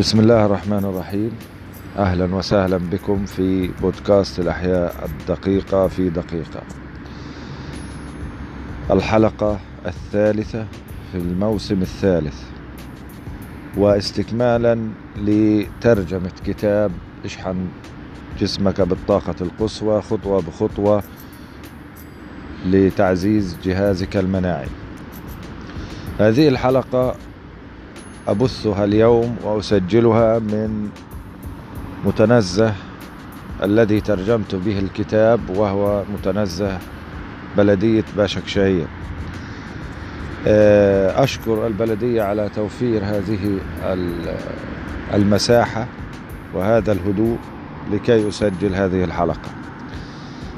بسم الله الرحمن الرحيم. أهلا وسهلا بكم في بودكاست الأحياء الدقيقة في دقيقة، الحلقة الثالثة في الموسم الثالث، واستكمالا لترجمة كتاب اشحن جسمك بالطاقة القصوى خطوة بخطوة لتعزيز جهازك المناعي. هذه الحلقة أبثها اليوم وأسجلها من متنزه الذي ترجمت به الكتاب، وهو متنزه بلدية باشكشاهير. أشكر البلدية على توفير هذه المساحة وهذا الهدوء لكي أسجل هذه الحلقة.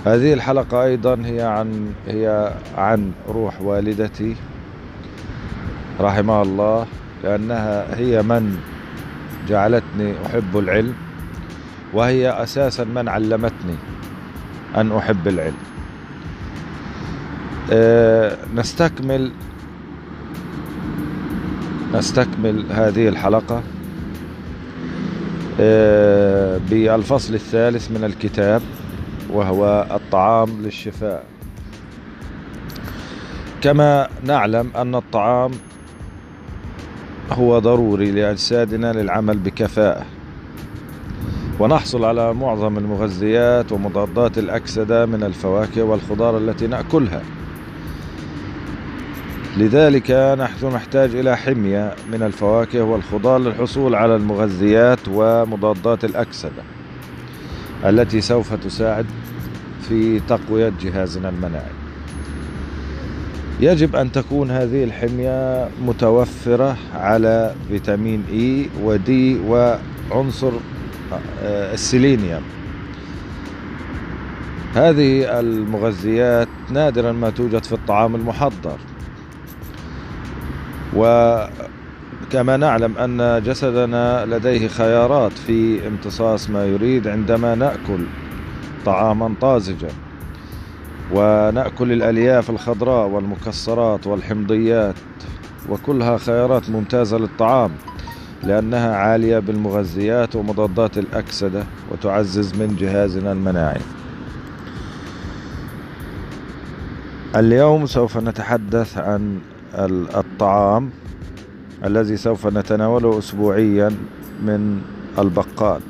هذه الحلقة أيضا هي عن روح والدتي رحمها الله، لأنها هي من جعلتني أحب العلم، وهي أساسا من علمتني أن أحب العلم. نستكمل هذه الحلقة بالفصل الثالث من الكتاب، وهو الطعام للشفاء. كما نعلم أن الطعام هو ضروري لأجسادنا للعمل بكفاءة، ونحصل على معظم المغذيات ومضادات الأكسدة من الفواكه والخضار التي نأكلها، لذلك نحن نحتاج إلى حمية من الفواكه والخضار للحصول على المغذيات ومضادات الأكسدة التي سوف تساعد في تقوية جهازنا المناعي. يجب أن تكون هذه الحمية متوفرة على فيتامين إي ودي وعنصر السيلينيوم. هذه المغذيات نادرا ما توجد في الطعام المحضر، وكما نعلم أن جسدنا لديه خيارات في امتصاص ما يريد عندما نأكل طعاما طازجا، ونأكل الألياف الخضراء والمكسرات والحمضيات، وكلها خيارات ممتازة للطعام لأنها عالية بالمغذيات ومضادات الأكسدة وتعزز من جهازنا المناعي. اليوم سوف نتحدث عن الطعام الذي سوف نتناوله أسبوعيا من البقال.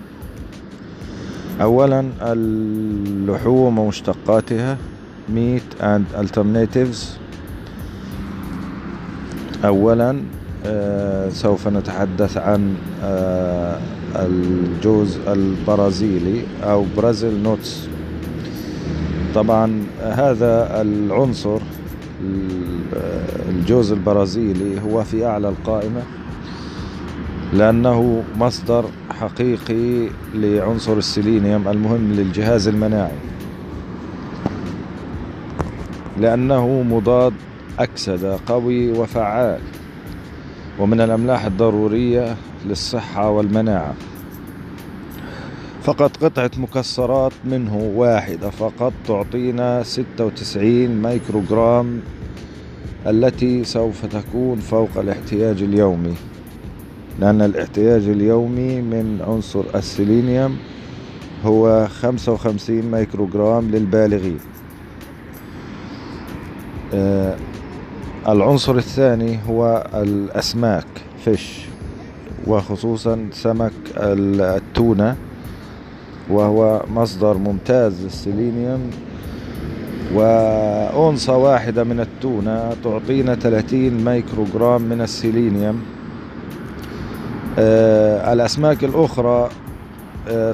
أولا، اللحوم ومشتقاتها، meat and alternatives. أولا سوف نتحدث عن الجوز البرازيلي أو برازيل نوتس. طبعا هذا العنصر الجوز البرازيلي هو في أعلى القائمة لأنه مصدر حقيقي لعنصر السيلينيوم المهم للجهاز المناعي، لأنه مضاد أكسدة قوي وفعال، ومن الأملاح الضرورية للصحة والمناعة. فقط قطعة مكسرات منه واحدة فقط تعطينا 96 ميكروغرام التي سوف تكون فوق الاحتياج اليومي، لأن الاحتياج اليومي من عنصر السيلينيوم هو 55 ميكروغرام للبالغين. العنصر الثاني هو الأسماك، فيش، وخصوصا سمك التونة، وهو مصدر ممتاز للسيلينيوم، وأونصة واحدة من التونة تعطينا 30 ميكروغرام من السيلينيوم. الأسماك الأخرى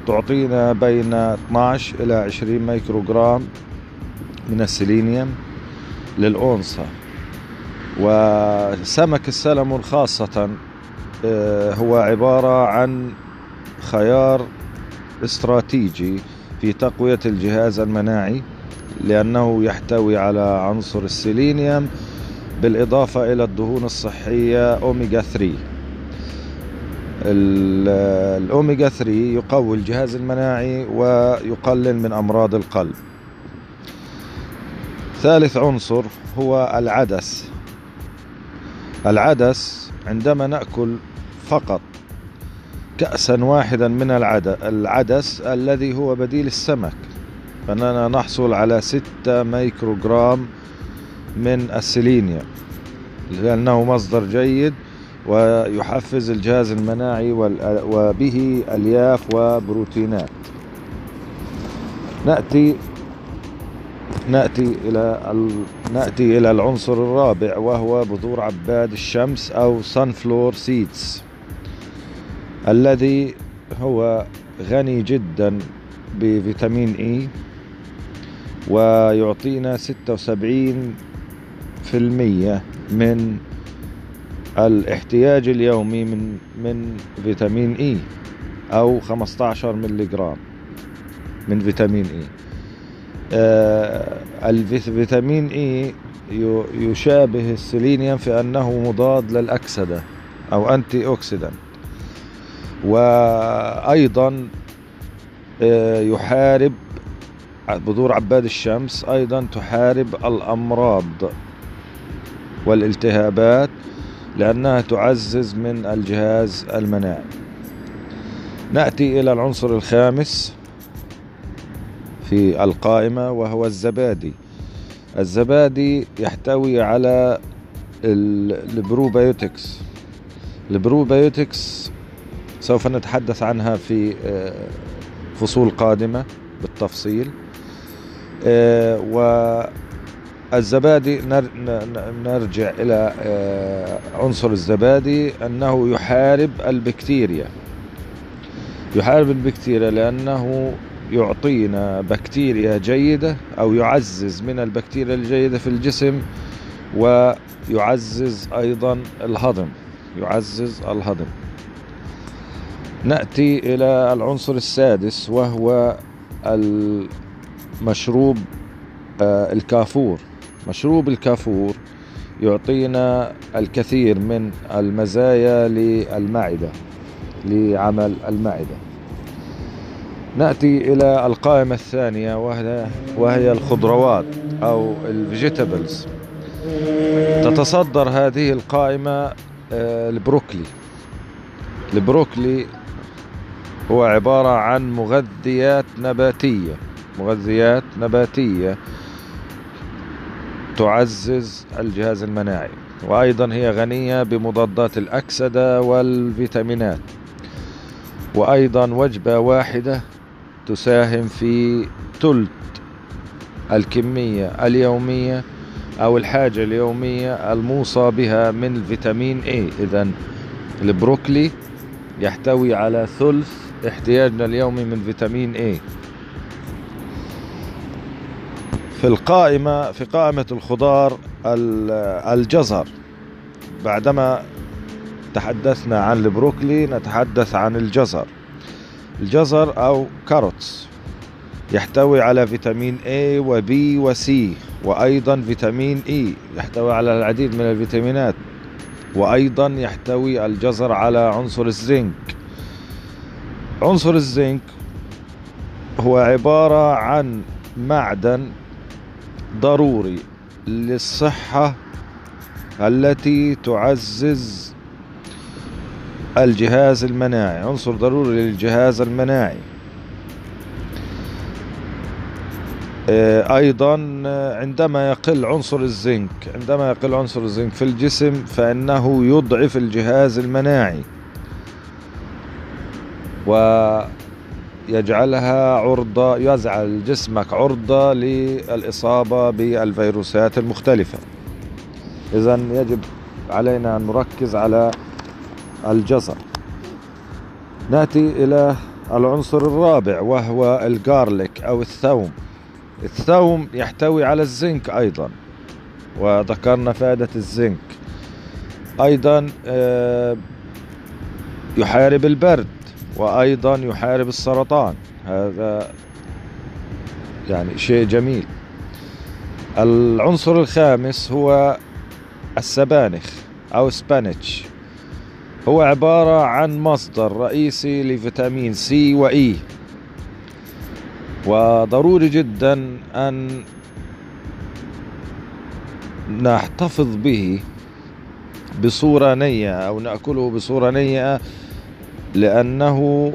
تعطينا بين 12 إلى 20 ميكروغرام من السيلينيوم للأونصة. وسمك السلمون خاصة هو عبارة عن خيار استراتيجي في تقوية الجهاز المناعي، لأنه يحتوي على عنصر السيلينيوم بالإضافة إلى الدهون الصحية أوميغا 3. الأوميغا 3 يقوي الجهاز المناعي ويقلل من أمراض القلب. ثالث عنصر هو العدس. العدس عندما نأكل فقط كأسا واحدا من العدس الذي هو بديل السمك، فإننا نحصل على 6 ميكروغرام من السيلينيوم، لأنه مصدر جيد ويحفز الجهاز المناعي وبه ألياف وبروتينات. نأتي إلى العنصر الرابع وهو بذور عباد الشمس أو sunflower seeds، الذي هو غني جدا بفيتامين E ويعطينا 76% من الاحتياج اليومي من فيتامين E، أو 15 ملي جرام من فيتامين E. الفيتامين E يشابه السيلينيوم في أنه مضاد للأكسدة أو أنتي أوكسيدانت، وأيضا يحارب بذور عباد الشمس، أيضا تحارب الأمراض والالتهابات لأنها تعزز من الجهاز المناعي. نأتي إلى العنصر الخامس في القائمة وهو الزبادي. الزبادي يحتوي على البروبيوتكس. البروبيوتكس سوف نتحدث عنها في فصول قادمة بالتفصيل. والزبادي نرجع إلى عنصر الزبادي أنه يحارب البكتيريا، لأنه يعطينا بكتيريا جيدة أو يعزز من البكتيريا الجيدة في الجسم، ويعزز أيضا الهضم، نأتي إلى العنصر السادس وهو المشروب الكافور. مشروب الكافور يعطينا الكثير من المزايا للمعدة، لعمل المعدة. نأتي إلى القائمة الثانية وهي الخضروات أو الفيجيتابلز. تتصدر هذه القائمة البروكلي. البروكلي هو عبارة عن مغذيات نباتية، تعزز الجهاز المناعي، وأيضا هي غنية بمضادات الأكسدة والفيتامينات، وأيضا وجبة واحدة تساهم في ثلث الكمية اليومية أو الحاجة اليومية الموصى بها من الفيتامين A. إذن البروكلي يحتوي على ثلث احتياجنا اليومي من فيتامين A. في قائمة الخضار الجزر. بعدما تحدثنا عن البروكلي نتحدث عن الجزر. الجزر أو كاروتس يحتوي على فيتامين A وB وC، وأيضا فيتامين E، يحتوي على العديد من الفيتامينات، وأيضا يحتوي الجزر على عنصر الزنك. عنصر الزنك هو عبارة عن معدن ضروري للصحة التي تعزز الجهاز المناعي، عنصر ضروري للجهاز المناعي. أيضا عندما يقل عنصر الزنك في الجسم فإنه يضعف الجهاز المناعي ويجعلها عرضة، يجعل جسمك عرضة للإصابة بالفيروسات المختلفة. إذن يجب علينا أن نركز على الجزر. نأتي إلى العنصر الرابع وهو الجارليك أو الثوم. الثوم يحتوي على الزنك أيضا، وذكرنا فائدة الزنك. أيضا يحارب البرد، وأيضا يحارب السرطان، هذا يعني شيء جميل. العنصر الخامس هو السبانخ أو سبانيتش، هو عبارة عن مصدر رئيسي لفيتامين سي وإي، وضروري جدا أن نحتفظ به بصورة نيئة أو نأكله بصورة نيئة لأنه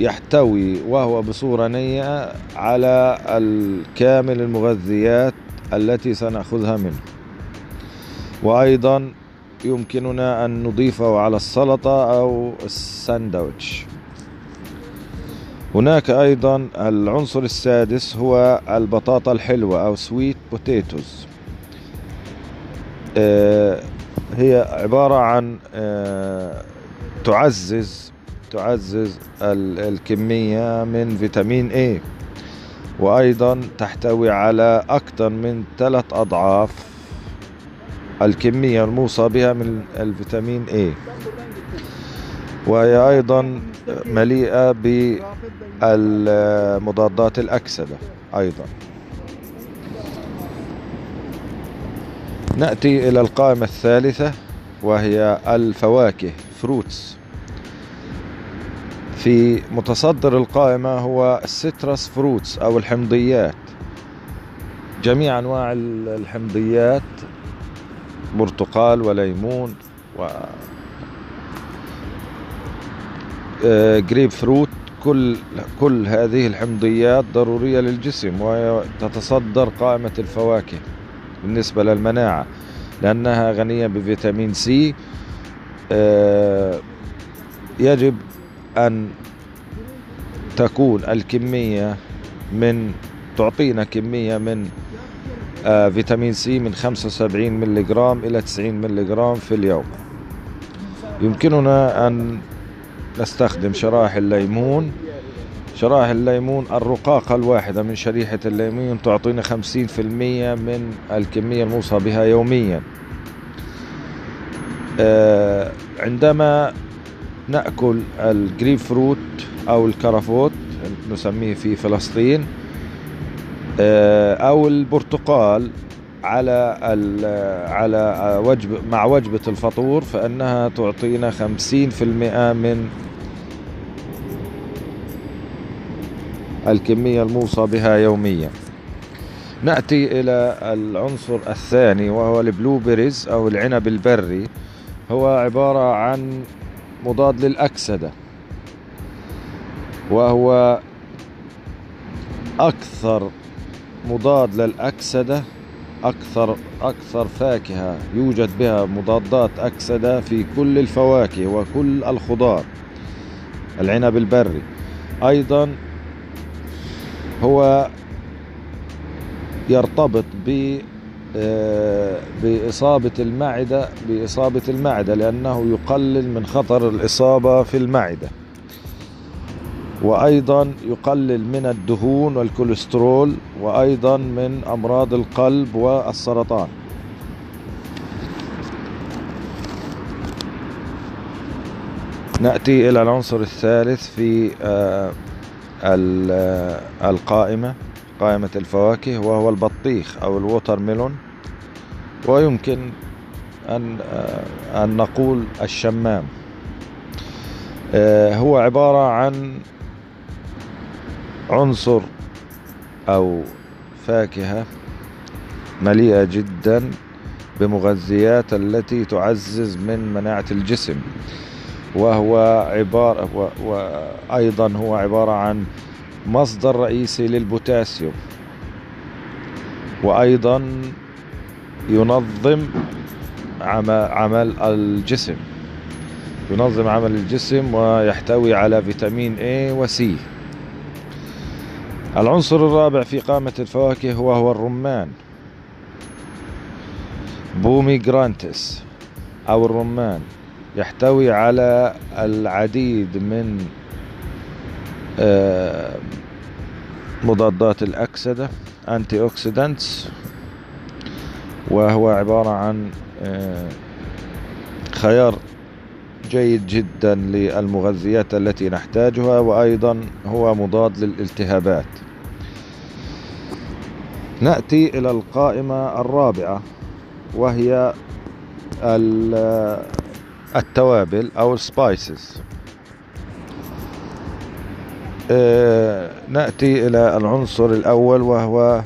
يحتوي وهو بصورة نيئة على الكامل المغذيات التي سنأخذها منه. وأيضا يمكننا أن نضيفه على السلطة أو الساندويتش. هناك أيضا العنصر السادس هو البطاطا الحلوة أو سويت بوتيتوز، هي عبارة عن تعزز الكمية من فيتامين A، وأيضا تحتوي على أكثر من 3 أضعاف الكمية الموصى بها من الفيتامين A، وهي أيضا مليئة بالمضادات الأكسدة. أيضا نأتي إلى القائمة الثالثة وهي الفواكه فروتس. في متصدر القائمة هو السيترس فروتس أو الحمضيات، جميع أنواع الحمضيات، برتقال وليمون جريب فروت، كل هذه الحمضيات ضرورية للجسم، وتتصدر قائمة الفواكه بالنسبة للمناعة لأنها غنية بفيتامين سي. يجب أن تكون الكمية تعطينا كمية من فيتامين سي من 75 ملغرام إلى 90 ملغرام في اليوم. يمكننا أن نستخدم شرائح الليمون الرقاقة الواحدة من شريحة الليمون تعطينا 50% من الكمية الموصى بها يوميا. عندما نأكل الجريب فروت أو الكرفوت نسميه في فلسطين أو البرتقال على مع وجبة الفطور، فإنها تعطينا 50% من الكمية الموصى بها يوميا. نأتي إلى العنصر الثاني وهو البلوبيريز أو العنب البري، هو عبارة عن مضاد للأكسدة، وهو أكثر مضاد للأكسدة، أكثر فاكهة يوجد بها مضادات أكسدة في كل الفواكه وكل الخضار، العنب البري. أيضا هو يرتبط بإصابة المعدة لأنه يقلل من خطر الإصابة في المعدة، وأيضا يقلل من الدهون والكوليسترول، وأيضا من أمراض القلب والسرطان. نأتي إلى العنصر الثالث في قائمة الفواكه وهو البطيخ أو الووتر ميلون، ويمكن أن نقول الشمام. هو عبارة عن عنصر أو فاكهة مليئة جدا بمغذيات التي تعزز من مناعة الجسم، وأيضا هو عبارة عن مصدر رئيسي للبوتاسيوم، وأيضا ينظم عمل الجسم ويحتوي على فيتامين A و C. العنصر الرابع في قائمة الفواكه وهو الرمان، بوميجرانتس أو الرمان، يحتوي على العديد من مضادات الأكسدة أنتي أوكسيدانتس، وهو عبارة عن خيار جيد جدا للمغذيات التي نحتاجها، وأيضا هو مضاد للالتهابات. نأتي إلى القائمة الرابعة وهي التوابل أو السبايسز. نأتي إلى العنصر الأول وهو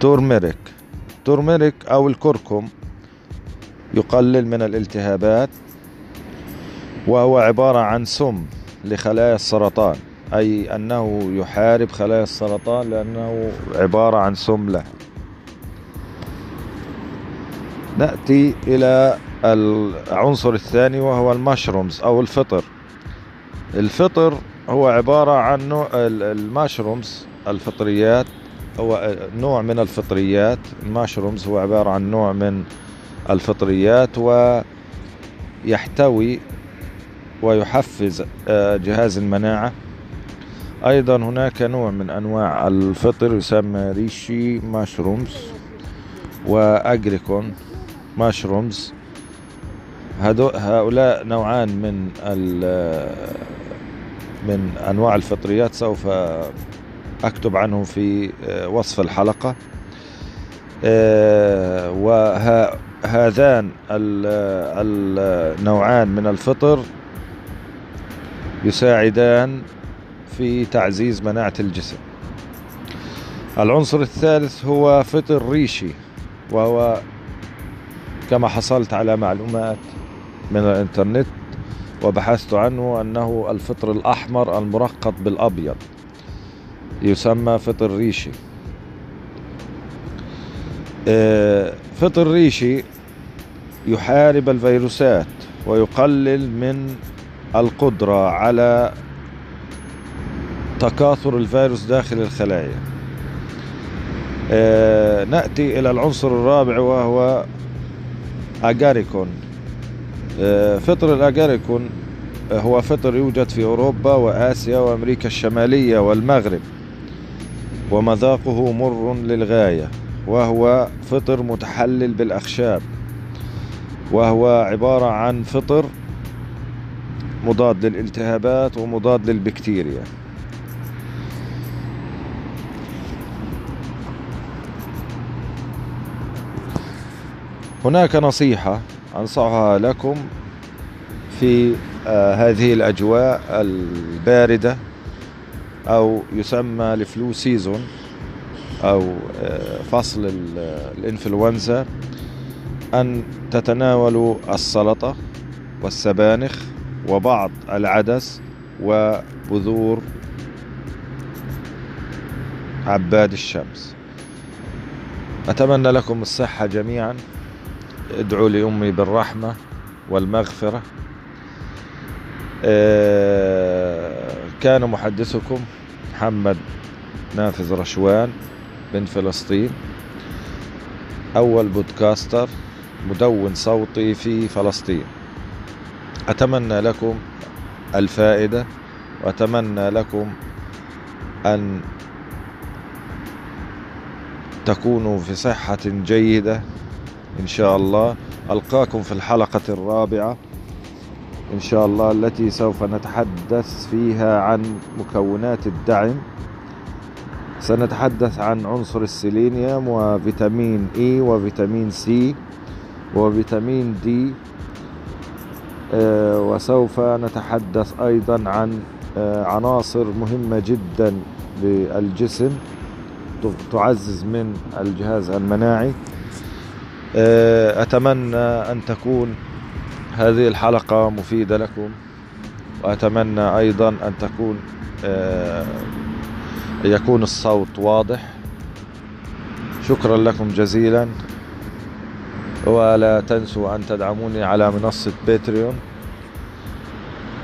تورميريك أو الكركم، يقلل من الالتهابات، وهو عبارة عن سم لخلايا السرطان، أي أنه يحارب خلايا السرطان لأنه عبارة عن سم له. نأتي إلى العنصر الثاني وهو المشرومز أو الفطر. الفطر هو عبارة عن نوع المشرومز، الفطريات هو نوع من الفطريات. المشرومز هو عبارة عن نوع من الفطريات ويحتوي ويحفز جهاز المناعة. أيضا هناك نوع من أنواع الفطر يسمى ريشي مشرومز وأجريكون مشرومز. هؤلاء نوعان من أنواع الفطريات سوف أكتب عنهم في وصف الحلقة. وهذان النوعان من الفطر يساعدان في تعزيز مناعة الجسم. العنصر الثالث هو فطر ريشي، وهو كما حصلت على معلومات من الانترنت وبحثت عنه أنه الفطر الأحمر المرقط بالأبيض، يسمى فطر ريشي. فطر ريشي يحارب الفيروسات ويقلل من القدرة على تكاثر الفيروس داخل الخلايا. نأتي إلى العنصر الرابع وهو أجاريكون. فطر الأجاريكون هو فطر يوجد في أوروبا وآسيا وأمريكا الشمالية والمغرب، ومذاقه مر للغاية، وهو فطر متحلل بالأخشاب، وهو عبارة عن فطر مضاد للالتهابات ومضاد للبكتيريا. هناك نصيحة أنصحها لكم في هذه الأجواء الباردة، أو يسمى الفلو سيزون أو فصل الإنفلونزا، أن تتناولوا السلطة والسبانخ وبعض العدس وبذور عباد الشمس. أتمنى لكم الصحة جميعا. ادعوا لأمي بالرحمة والمغفرة. كان محدثكم محمد نافذ رشوان من فلسطين، أول بودكاستر مدون صوتي في فلسطين. أتمنى لكم الفائدة، وأتمنى لكم أن تكونوا في صحة جيدة إن شاء الله. ألقاكم في الحلقة الرابعة إن شاء الله، التي سوف نتحدث فيها عن مكونات الدعم. سنتحدث عن عنصر السيلينيوم وفيتامين E وفيتامين C وفيتامين D، وسوف نتحدث أيضا عن عناصر مهمة جدا للجسم تعزز من الجهاز المناعي. أتمنى أن تكون هذه الحلقة مفيدة لكم، وأتمنى أيضا أن تكون يكون الصوت واضح. شكرا لكم جزيلا، ولا تنسوا أن تدعموني على منصة باتريون،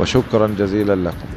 وشكرا جزيلا لكم.